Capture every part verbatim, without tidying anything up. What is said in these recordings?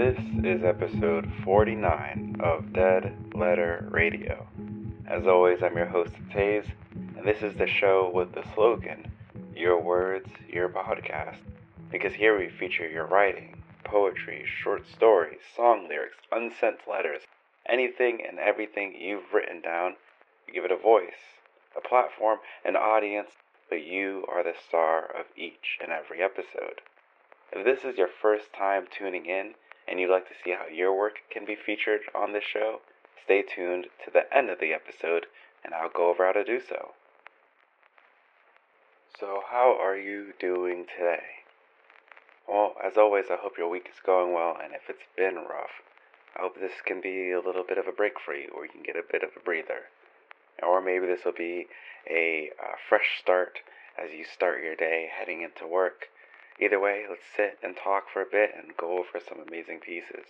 This is episode forty-nine of Dead Letter Radio. As always, I'm your host, Taze, and this is the show with the slogan, Your Words, Your Podcast, because here we feature your writing, poetry, short stories, song lyrics, unsent letters, anything and everything you've written down. We give it a voice, a platform, an audience, but you are the star of each and every episode. If this is your first time tuning in, and you'd like to see how your work can be featured on this show, stay tuned to the end of the episode, and I'll go over how to do so. So how are you doing today? Well, as always, I hope your week is going well, and if it's been rough, I hope this can be a little bit of a break for you, or you can get a bit of a breather. Or maybe this will be a uh, fresh start as you start your day heading into work. Either way, let's sit and talk for a bit and go over some amazing pieces.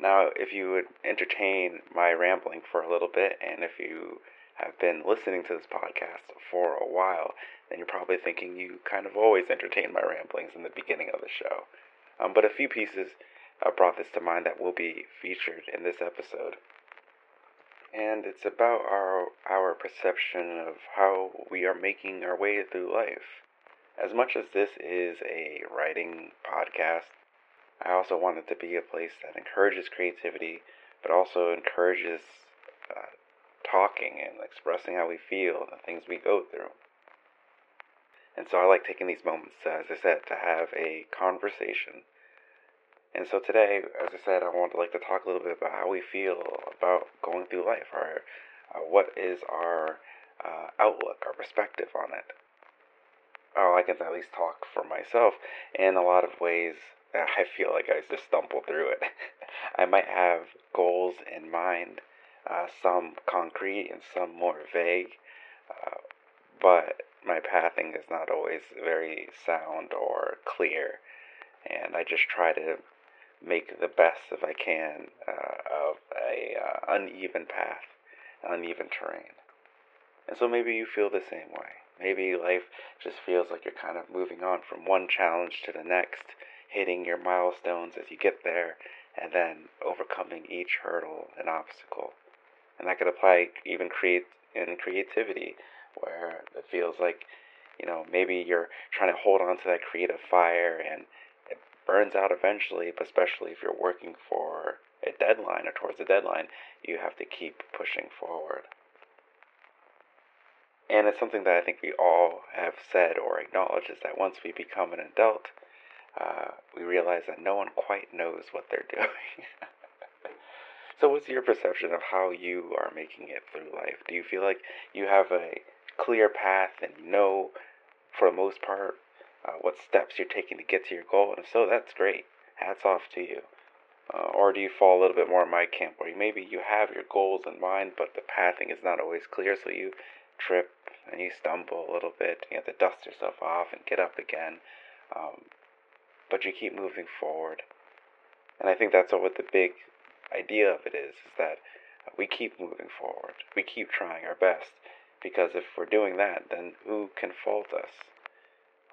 Now, if you would entertain my rambling for a little bit, and if you have been listening to this podcast for a while, then you're probably thinking you kind of always entertain my ramblings in the beginning of the show. Um, but a few pieces uh, brought this to mind that will be featured in this episode. And it's about our, our perception of how we are making our way through life. As much as this is a writing podcast, I also want it to be a place that encourages creativity, but also encourages uh, talking and expressing how we feel, the things we go through. And so I like taking these moments, to, as I said, to have a conversation. And so today, as I said, I want to like to talk a little bit about how we feel about going through life, or uh, what is our uh, outlook, our perspective on it. Oh, I can at least talk for myself. In a lot of ways, I feel like I just stumble through it. I might have goals in mind, uh, some concrete and some more vague, uh, but my pathing is not always very sound or clear, and I just try to make the best if I can uh, of a uh, uneven path, uneven terrain. And so maybe you feel the same way. Maybe life just feels like you're kind of moving on from one challenge to the next, hitting your milestones as you get there, and then overcoming each hurdle and obstacle. And that could apply even create in creativity, where it feels like, you know, maybe you're trying to hold on to that creative fire and it burns out eventually, but especially if you're working for a deadline or towards a deadline, you have to keep pushing forward. And it's something that I think we all have said or acknowledged, is that once we become an adult, uh, we realize that no one quite knows what they're doing. So what's your perception of how you are making it through life? Do you feel like you have a clear path and you know, for the most part, uh, what steps you're taking to get to your goal? And if so, that's great. Hats off to you. Uh, or do you fall a little bit more in my camp, where maybe you have your goals in mind, but the pathing is not always clear, so you trip and you stumble a little bit, you have to dust yourself off and get up again, um, but you keep moving forward. And I think that's what the big idea of it is, is that we keep moving forward, we keep trying our best, because if we're doing that, then who can fault us?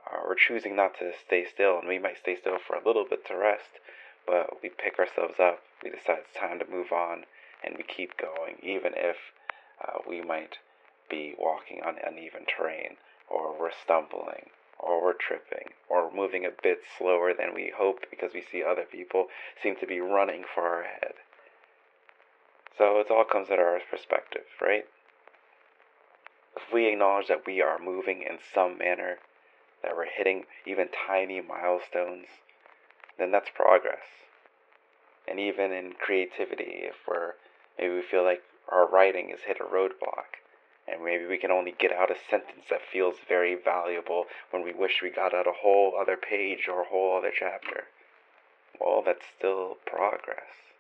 Uh, we're choosing not to stay still, and we might stay still for a little bit to rest, but we pick ourselves up, we decide it's time to move on, and we keep going, even if uh, we might be walking on uneven terrain, or we're stumbling, or we're tripping, or moving a bit slower than we hoped because we see other people seem to be running far ahead. So it all comes at our perspective, right? If we acknowledge that we are moving in some manner, that we're hitting even tiny milestones, then that's progress. And even in creativity, if we're maybe we feel like our writing has hit a roadblock, and maybe we can only get out a sentence that feels very valuable when we wish we got out a whole other page or a whole other chapter. Well, that's still progress.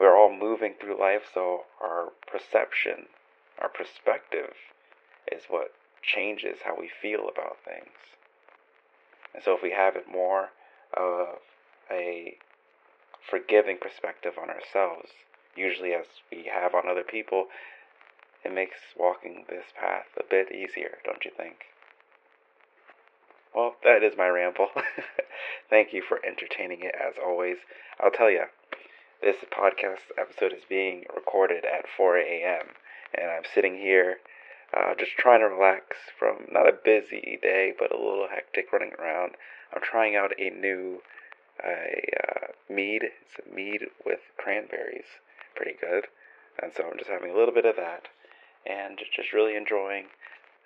We're all moving through life, so our perception, our perspective, is what changes how we feel about things. And so if we have it more of a forgiving perspective on ourselves, usually as we have on other people, it makes walking this path a bit easier, don't you think? Well, that is my ramble. Thank you for entertaining it as always. I'll tell you, this podcast episode is being recorded at four a.m. and I'm sitting here uh, just trying to relax from not a busy day, but a little hectic running around. I'm trying out a new uh, mead. It's a mead with cranberries. Pretty good. And so I'm just having a little bit of that and just really enjoying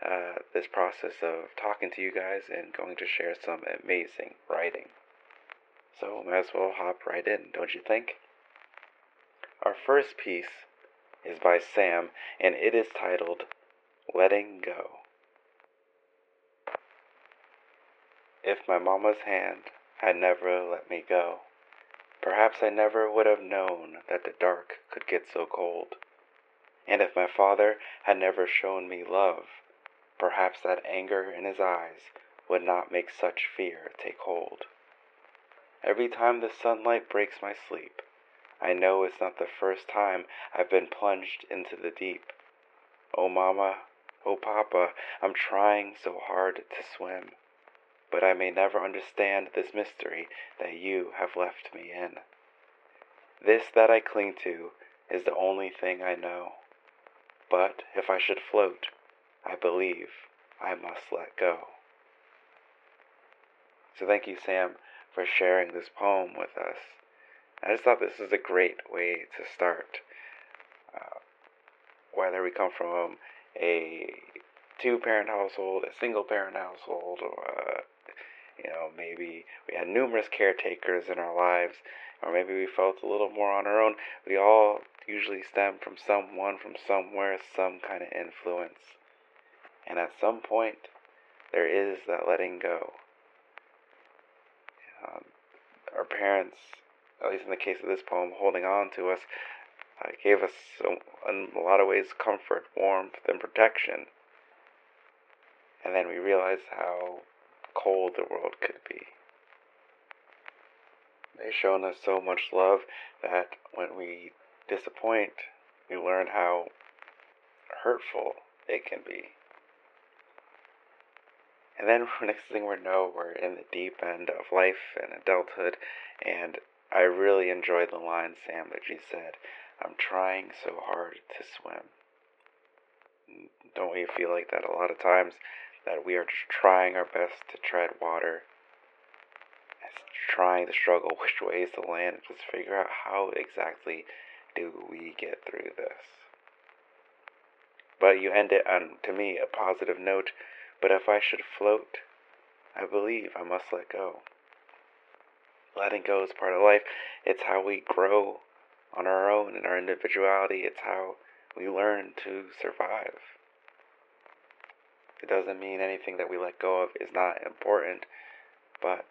uh, this process of talking to you guys and going to share some amazing writing. So might as well hop right in, don't you think? Our first piece is by Sam, and it is titled Letting Go. If my mama's hand had never let me go, perhaps I never would have known that the dark could get so cold. And if my father had never shown me love, perhaps that anger in his eyes would not make such fear take hold. Every time the sunlight breaks my sleep, I know it's not the first time I've been plunged into the deep. Oh mama, oh papa, I'm trying so hard to swim, but I may never understand this mystery that you have left me in. This that I cling to is the only thing I know. But if I should float, I believe I must let go. So thank you, Sam, for sharing this poem with us. I just thought this was a great way to start. Uh, whether we come from a two-parent household, a single-parent household, or, uh, you know, maybe we had numerous caretakers in our lives, or maybe we felt a little more on our own. We all usually stem from someone, from somewhere, some kind of influence. And at some point, there is that letting go. Um, our parents, at least in the case of this poem, holding on to us, uh, gave us, so, in a lot of ways, comfort, warmth, and protection. And then we realize how cold the world could be. They've shown us so much love that when we disappoint, we learn how hurtful it can be. And then next thing we know, we're in the deep end of life and adulthood. And I really enjoyed the line, Sam, that you said, I'm trying so hard to swim. Don't we feel like that a lot of times? That we are just trying our best to tread water, trying to struggle which ways to land, and just figure out how exactly do we get through this. But you end it on, to me, a positive note. But if I should float, I believe I must let go. Letting go is part of life. It's how we grow on our own in our individuality. It's how we learn to survive. It doesn't mean anything that we let go of is not important, but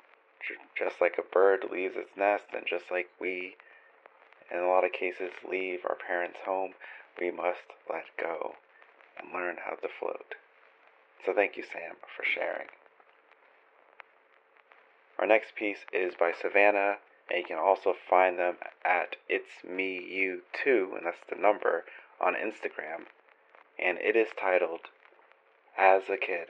just like a bird leaves its nest, and just like we, in a lot of cases, leave our parents' home, we must let go and learn how to float. So thank you, Sam, for sharing. Our next piece is by Savannah, and you can also find them at It's Me You Two, and that's the number, on Instagram, and it is titled As a Kid.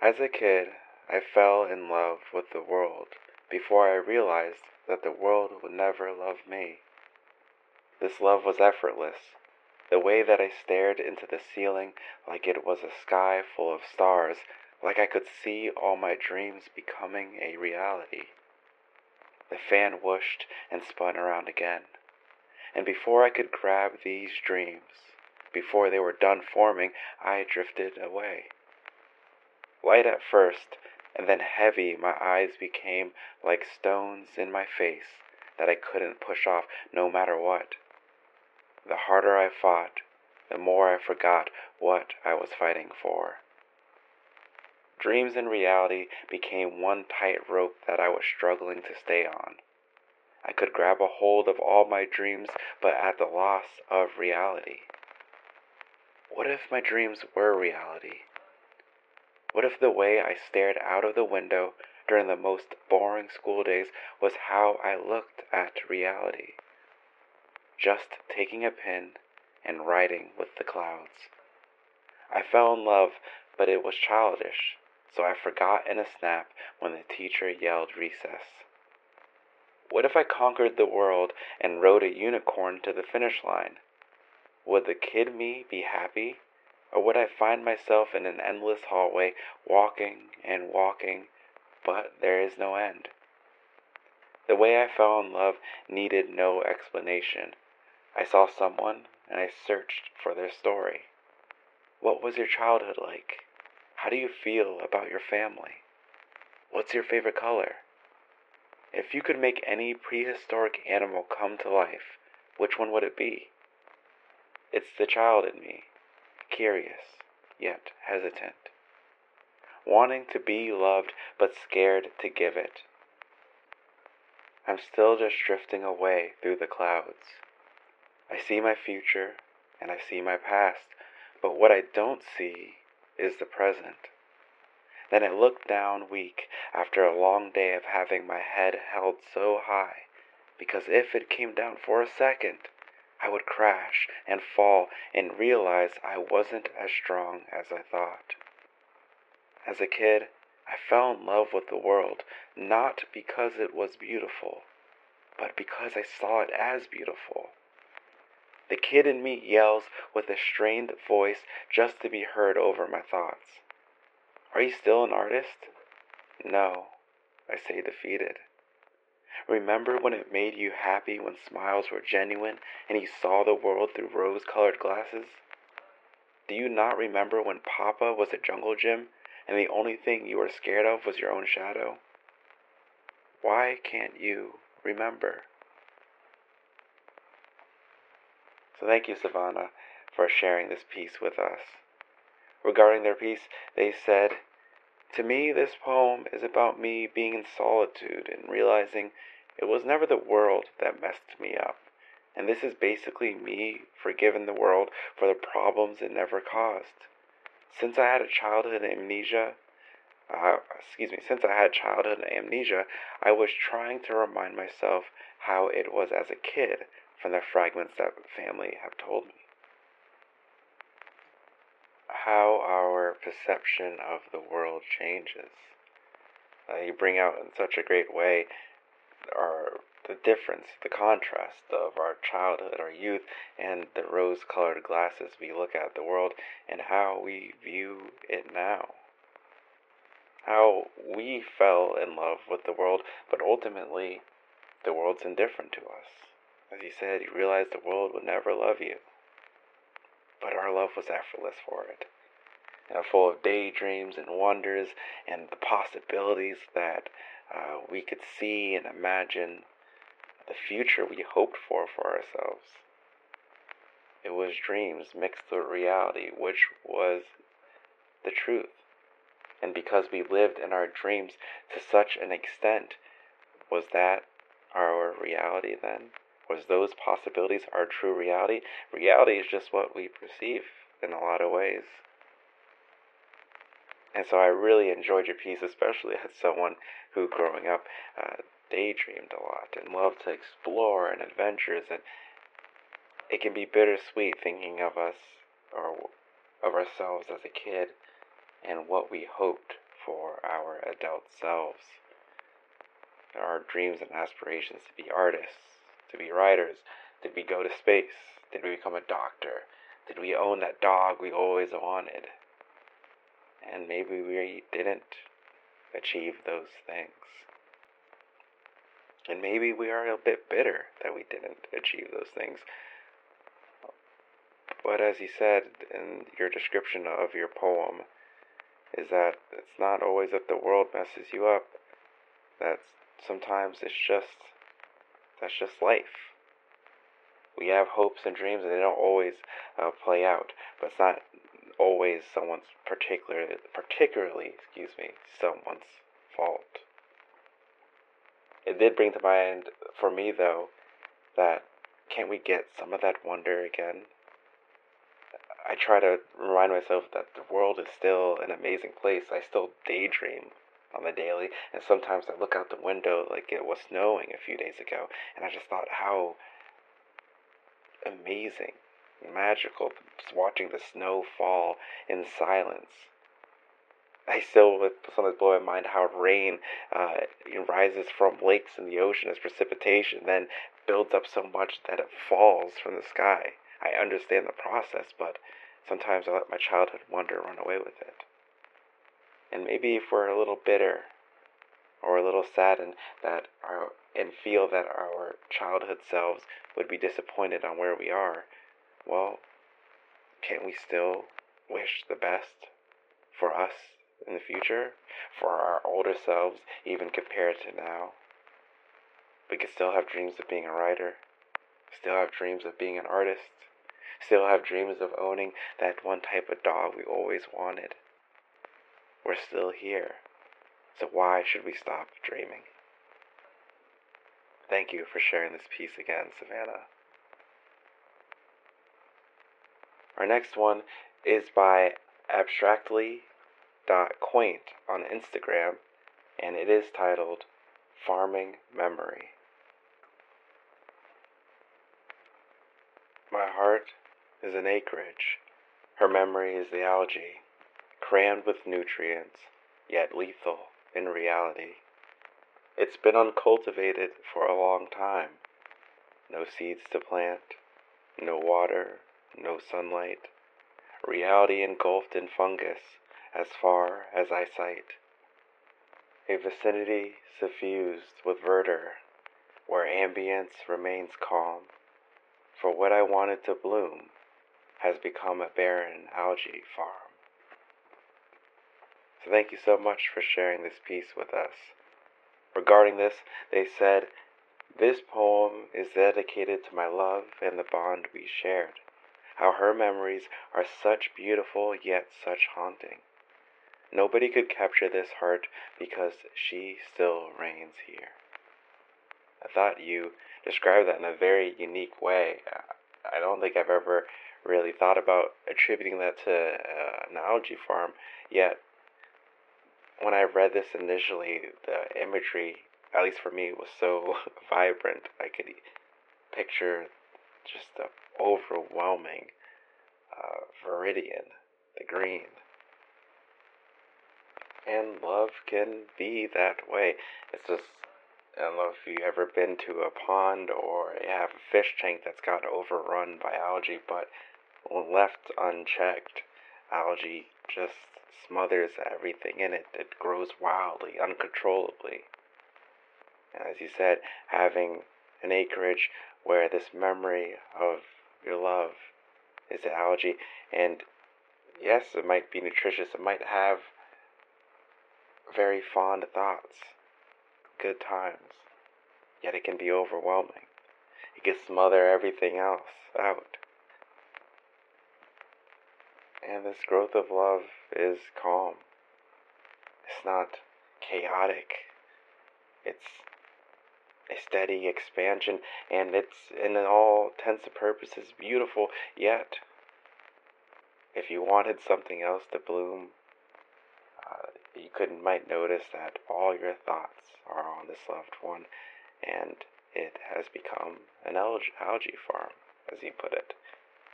As a kid, I fell in love with the world before I realized that the world would never love me. This love was effortless, the way that I stared into the ceiling like it was a sky full of stars, like I could see all my dreams becoming a reality. The fan whooshed and spun around again, and before I could grab these dreams, before they were done forming, I drifted away. Light at first, and then heavy, my eyes became like stones in my face that I couldn't push off no matter what. The harder I fought, the more I forgot what I was fighting for. Dreams and reality became one tight rope that I was struggling to stay on. I could grab a hold of all my dreams, but at the loss of reality. What if my dreams were reality? What if the way I stared out of the window during the most boring school days was how I looked at reality? Just taking a pen and riding with the clouds. I fell in love but it was childish, so I forgot in a snap when the teacher yelled recess. What if I conquered the world and rode a unicorn to the finish line? Would the kid me be happy, or would I find myself in an endless hallway, walking and walking, but there is no end? The way I fell in love needed no explanation. I saw someone, and I searched for their story. What was your childhood like? How do you feel about your family? What's your favorite color? If you could make any prehistoric animal come to life, which one would it be? It's the child in me, curious, yet hesitant, wanting to be loved but scared to give it. I'm still just drifting away through the clouds. I see my future and I see my past, but what I don't see is the present. Then I look down weak after a long day of having my head held so high, because if it came down for a second, I would crash and fall and realize I wasn't as strong as I thought. As a kid, I fell in love with the world, not because it was beautiful, but because I saw it as beautiful. The kid in me yells with a strained voice just to be heard over my thoughts. Are you still an artist? No, I say defeated. Remember when it made you happy when smiles were genuine and you saw the world through rose-colored glasses? Do you not remember when Papa was a jungle gym and the only thing you were scared of was your own shadow? Why can't you remember? So thank you, Savannah, for sharing this piece with us. Regarding their piece, they said, "To me, this poem is about me being in solitude and realizing it was never the world that messed me up. And this is basically me forgiving the world for the problems it never caused. Since I had a childhood amnesia, uh, excuse me, since I had childhood amnesia, I was trying to remind myself how it was as a kid from the fragments that family have told me." How our perception of the world changes. Uh, you bring out in such a great way our, the difference, the contrast of our childhood, our youth, and the rose-colored glasses we look at the world and how we view it now. How we fell in love with the world, but ultimately the world's indifferent to us. As you said, you realize the world would never love you. But our love was effortless for it, and full of daydreams and wonders and the possibilities that uh, we could see and imagine the future we hoped for for ourselves. It was dreams mixed with reality, which was the truth. And because we lived in our dreams to such an extent, was that our reality then? Was those possibilities our true reality? Reality is just what we perceive in a lot of ways. And so I really enjoyed your piece, especially as someone who, growing up, uh, daydreamed a lot and loved to explore and adventures. And it can be bittersweet thinking of us or of ourselves as a kid and what we hoped for our adult selves. Our dreams and aspirations to be artists, to be writers. Did we go to space? Did we become a doctor? Did we own that dog we always wanted? And maybe we didn't achieve those things. And maybe we are a bit bitter that we didn't achieve those things. But as you said in your description of your poem, is that it's not always that the world messes you up. That sometimes it's just That's just life. We have hopes and dreams, and they don't always uh, play out. But it's not always someone's particular, particularly, excuse me, someone's fault. It did bring to mind, for me though, that can't we get some of that wonder again? I try to remind myself that the world is still an amazing place. I still daydream on the daily, and sometimes I look out the window like it was snowing a few days ago, and I just thought how amazing, magical, just watching the snow fall in silence I still, with something that's blowing my mind, how rain uh, rises from lakes and the ocean as precipitation, then builds up so much that it falls from the sky. I understand the process, but sometimes I let my childhood wonder run away with it. And maybe if we're a little bitter or a little saddened that our, and feel that our childhood selves would be disappointed on where we are, well, can't we still wish the best for us in the future, for our older selves, even compared to now? We could still have dreams of being a writer, still have dreams of being an artist, still have dreams of owning that one type of dog we always wanted. We're still here, so why should we stop dreaming? Thank you for sharing this piece again, Savannah. Our next one is by abstractly dot quaint on Instagram, and it is titled Farming Memory. My heart is an acreage. Her memory is the algae, crammed with nutrients, yet lethal in reality. It's been uncultivated for a long time. No seeds to plant, no water, no sunlight. Reality engulfed in fungus as far as I sight. A vicinity suffused with verdure, where ambience remains calm. For what I wanted to bloom has become a barren algae farm. So thank you so much for sharing this piece with us. Regarding this, they said, "This poem is dedicated to my love and the bond we shared. How her memories are such beautiful yet such haunting. Nobody could capture this heart because she still reigns here." I thought you described that in a very unique way. I don't think I've ever really thought about attributing that to uh, an algae farm, yet when I read this initially, the imagery, at least for me, was so vibrant. I could picture just the overwhelming uh, viridian, the green. And love can be that way. It's just, I don't know if you've ever been to a pond or you have a fish tank that's got overrun by algae, but when left unchecked, algae just smothers everything in it. It grows wildly, uncontrollably. And as you said, having an acreage where this memory of your love is the algae, and yes, it might be nutritious, it might have very fond thoughts, good times, yet it can be overwhelming. It can smother everything else out. And this growth of love is calm. It's not chaotic. It's a steady expansion, and it's, in all intents and purposes, beautiful, yet if you wanted something else to bloom, uh, you could might notice that all your thoughts are on this loved one, and it has become an algae, algae farm, as you put it.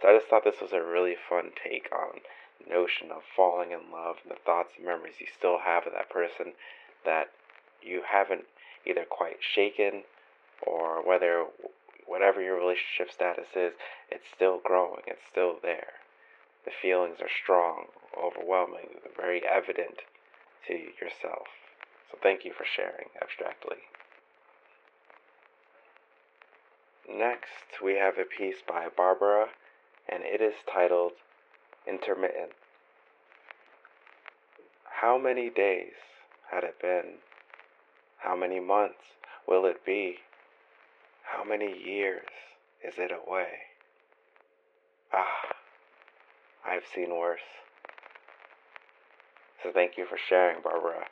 So I just thought this was a really fun take on the notion of falling in love and the thoughts and memories you still have of that person that you haven't either quite shaken, or whether whatever your relationship status is, it's still growing, it's still there. The feelings are strong, overwhelming, very evident to yourself. So thank you for sharing abstractly. Next, we have a piece by Barbara, and it is titled Intermittent. How many days had it been? How many months will it be? How many years is it away? Ah, I've seen worse. So thank you for sharing, Barbara.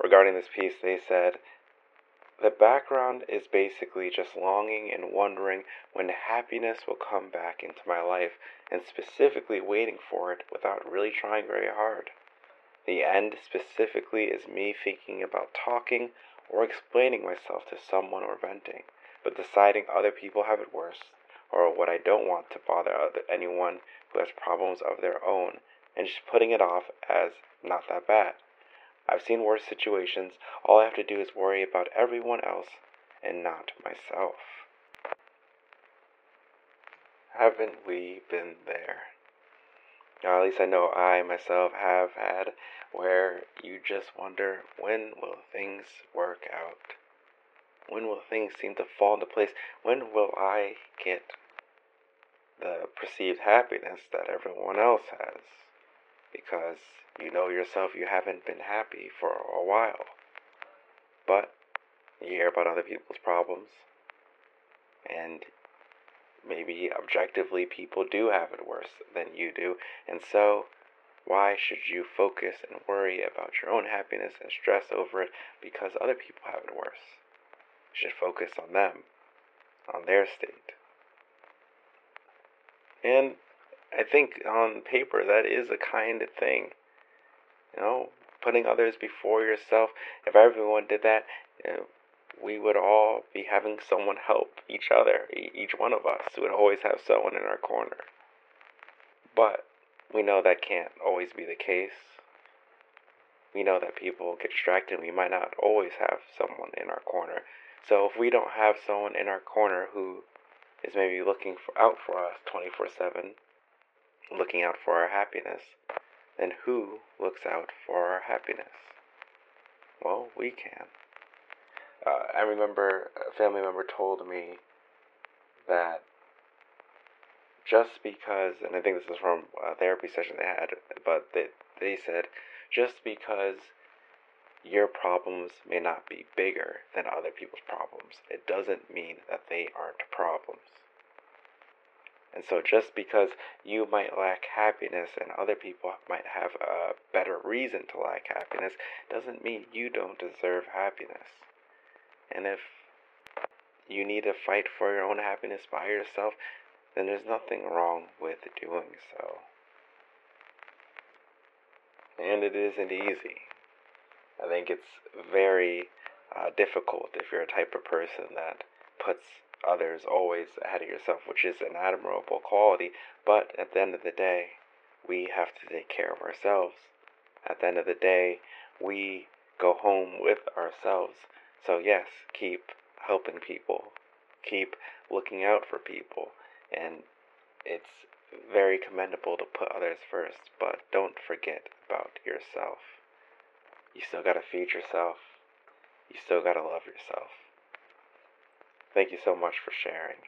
Regarding this piece, they said, the background is basically just longing and wondering when happiness will come back into my life, and specifically waiting for it without really trying very hard. The end specifically is me thinking about talking or explaining myself to someone or venting, but deciding other people have it worse, or what I don't want to bother anyone who has problems of their own, and just putting it off as not that bad. I've seen worse situations. All I have to do is worry about everyone else and not myself. Haven't we been there? Now, at least I know I myself have had, where you just wonder, when will things work out? When will things seem to fall into place? When will I get the perceived happiness that everyone else has? Because you know yourself, you haven't been happy for a while. But you hear about other people's problems, and maybe objectively people do have it worse than you do, and so why should you focus and worry about your own happiness and stress over it because other people have it worse? You should focus on them, on their state. And I think on paper that is a kind of thing. You know, putting others before yourself. If everyone did that, you know, we would all be having someone help each other. Each one of us would always have someone in our corner. But we know that can't always be the case. We know that people get distracted. We might not always have someone in our corner. So if we don't have someone in our corner who is maybe looking for, out for us twenty-four seven, looking out for our happiness, then who looks out for our happiness? Well, we can. Uh, I remember a family member told me that just because, and I think this is from a therapy session they had, but they, they said, just because your problems may not be bigger than other people's problems, it doesn't mean that they aren't problems. And so just because you might lack happiness and other people might have a better reason to lack happiness, doesn't mean you don't deserve happiness. And if you need to fight for your own happiness by yourself, then there's nothing wrong with doing so. And it isn't easy. I think it's very uh, difficult if you're a type of person that puts others always ahead of yourself, which is an admirable quality, but at the end of the day, we have to take care of ourselves. At the end of the day, we go home with ourselves. So yes, keep helping people, keep looking out for people, and it's very commendable to put others first, but don't forget about yourself. You still gotta feed yourself, you still gotta love yourself. Thank you so much for sharing.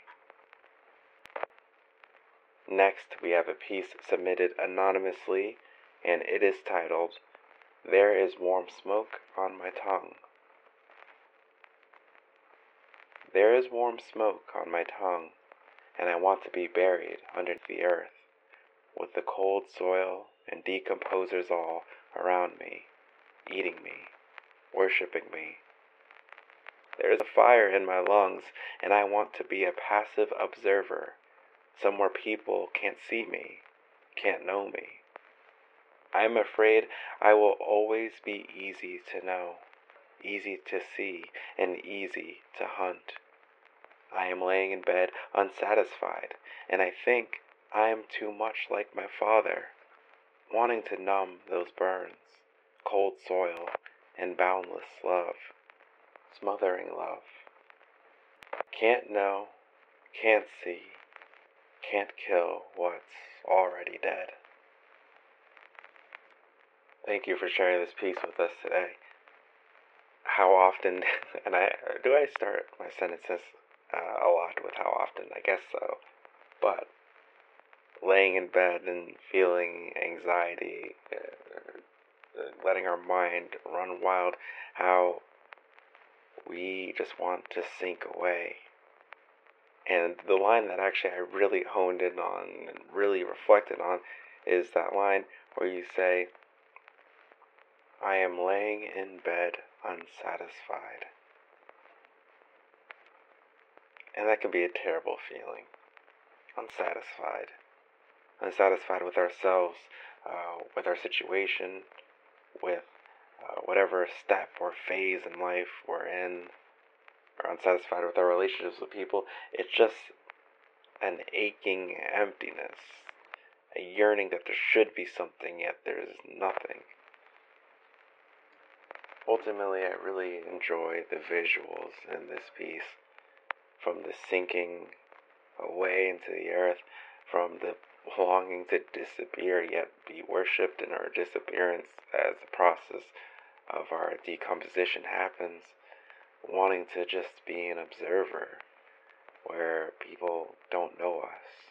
Next, we have a piece submitted anonymously, and it is titled, There Is Warm Smoke on My Tongue. There is warm smoke on my tongue, and I want to be buried under the earth, with the cold soil and decomposers all around me, eating me, worshipping me. There is a fire in my lungs, and I want to be a passive observer, somewhere people can't see me, can't know me. I am afraid I will always be easy to know, easy to see, and easy to hunt. I am laying in bed unsatisfied, and I think I am too much like my father, wanting to numb those burns, cold soil, and boundless love. Smothering love. Can't know, can't see, can't kill what's already dead. Thank you for sharing this piece with us today. How often, and I do I start my sentences uh, a lot with how often? I guess so. But laying in bed and feeling anxiety, uh, letting our mind run wild, how we just want to sink away. And the line that actually I really honed in on and really reflected on is that line where you say, I am laying in bed unsatisfied. And that can be a terrible feeling. Unsatisfied. Unsatisfied with ourselves, uh, with our situation, with Uh, whatever step or phase in life we're in, or unsatisfied with our relationships with people. It's just an aching emptiness, a yearning that there should be something, yet there is nothing. ultimately I really enjoy the visuals in this piece, from the sinking away into the earth, from the longing to disappear yet be worshipped in our disappearance as the process of our decomposition happens, wanting to just be an observer where people don't know us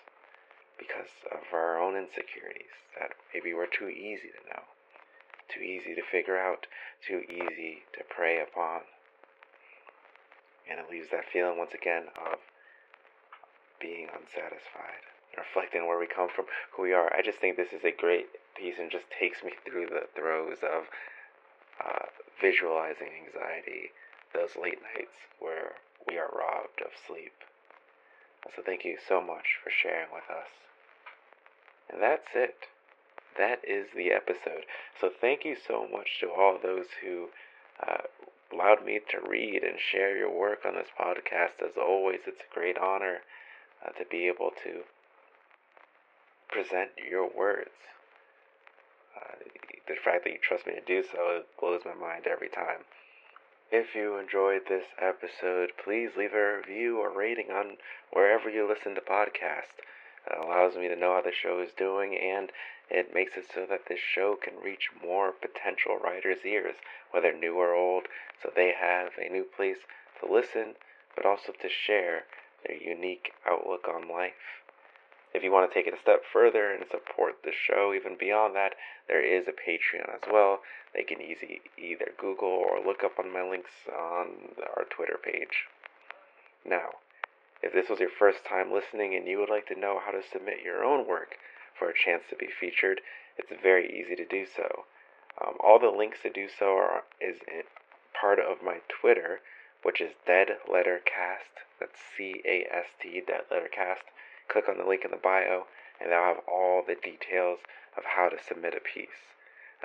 because of our own insecurities that maybe we're too easy to know, too easy to figure out, too easy to prey upon. And it leaves that feeling once again of being unsatisfied, reflecting where we come from, who we are. I just think this is a great piece and just takes me through the throes of uh, visualizing anxiety, those late nights where we are robbed of sleep. So thank you so much for sharing with us. And that's it. That is the episode. So thank you so much to all those who uh, allowed me to read and share your work on this podcast. As always, it's a great honor uh, to be able to present your words. Uh, the fact that you trust me to do so, it blows my mind every time. If you enjoyed this episode, please leave a review or rating on wherever you listen to podcasts. It allows me to know how the show is doing, and it makes it so that this show can reach more potential writers' ears, whether new or old, so they have a new place to listen, but also to share their unique outlook on life. If you want to take it a step further and support the show even beyond that, there is a Patreon as well. They can easy either Google or look up on my links on our Twitter page. Now, if this was your first time listening and you would like to know how to submit your own work for a chance to be featured, it's very easy to do so. Um, all the links to do so are is part of my Twitter, which is Dead Letter Cast. That's C A S T, Dead Letter Cast. Click on the link in the bio, and they'll have all the details of how to submit a piece.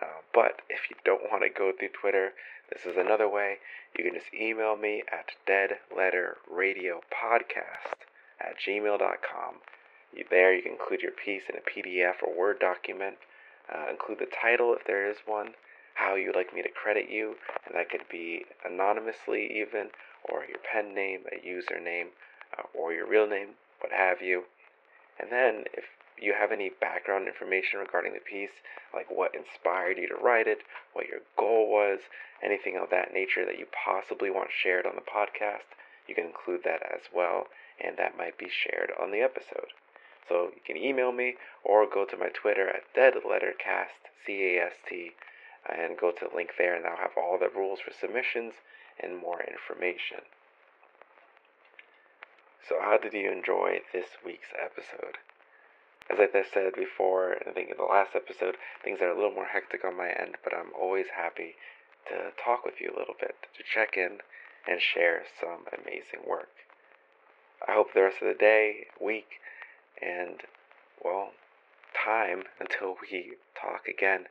Uh, but if you don't want to go through Twitter, this is another way. You can just email me at deadletterradiopodcast at gmail dot com. You, there you can include your piece in a P D F or Word document. Uh, include the title if there is one, how you'd like me to credit you, and that could be anonymously even, or your pen name, a username, uh, or your real name, what have you. And then, if you have any background information regarding the piece, like what inspired you to write it, what your goal was, anything of that nature that you possibly want shared on the podcast, you can include that as well, and that might be shared on the episode. So you can email me or go to my Twitter at deadlettercast, C A S T, and go to the link there, and I'll have all the rules for submissions and more information. So how did you enjoy this week's episode? As I said before, I think in the last episode, things are a little more hectic on my end, but I'm always happy to talk with you a little bit, to check in and share some amazing work. I hope the rest of the day, week, and, well, time until we talk again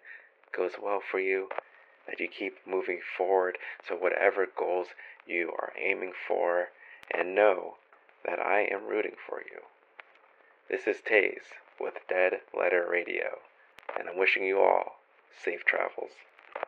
goes well for you, that you keep moving forward to whatever goals you are aiming for, and know that I am rooting for you. This is Taze with Dead Letter Radio, and I'm wishing you all safe travels.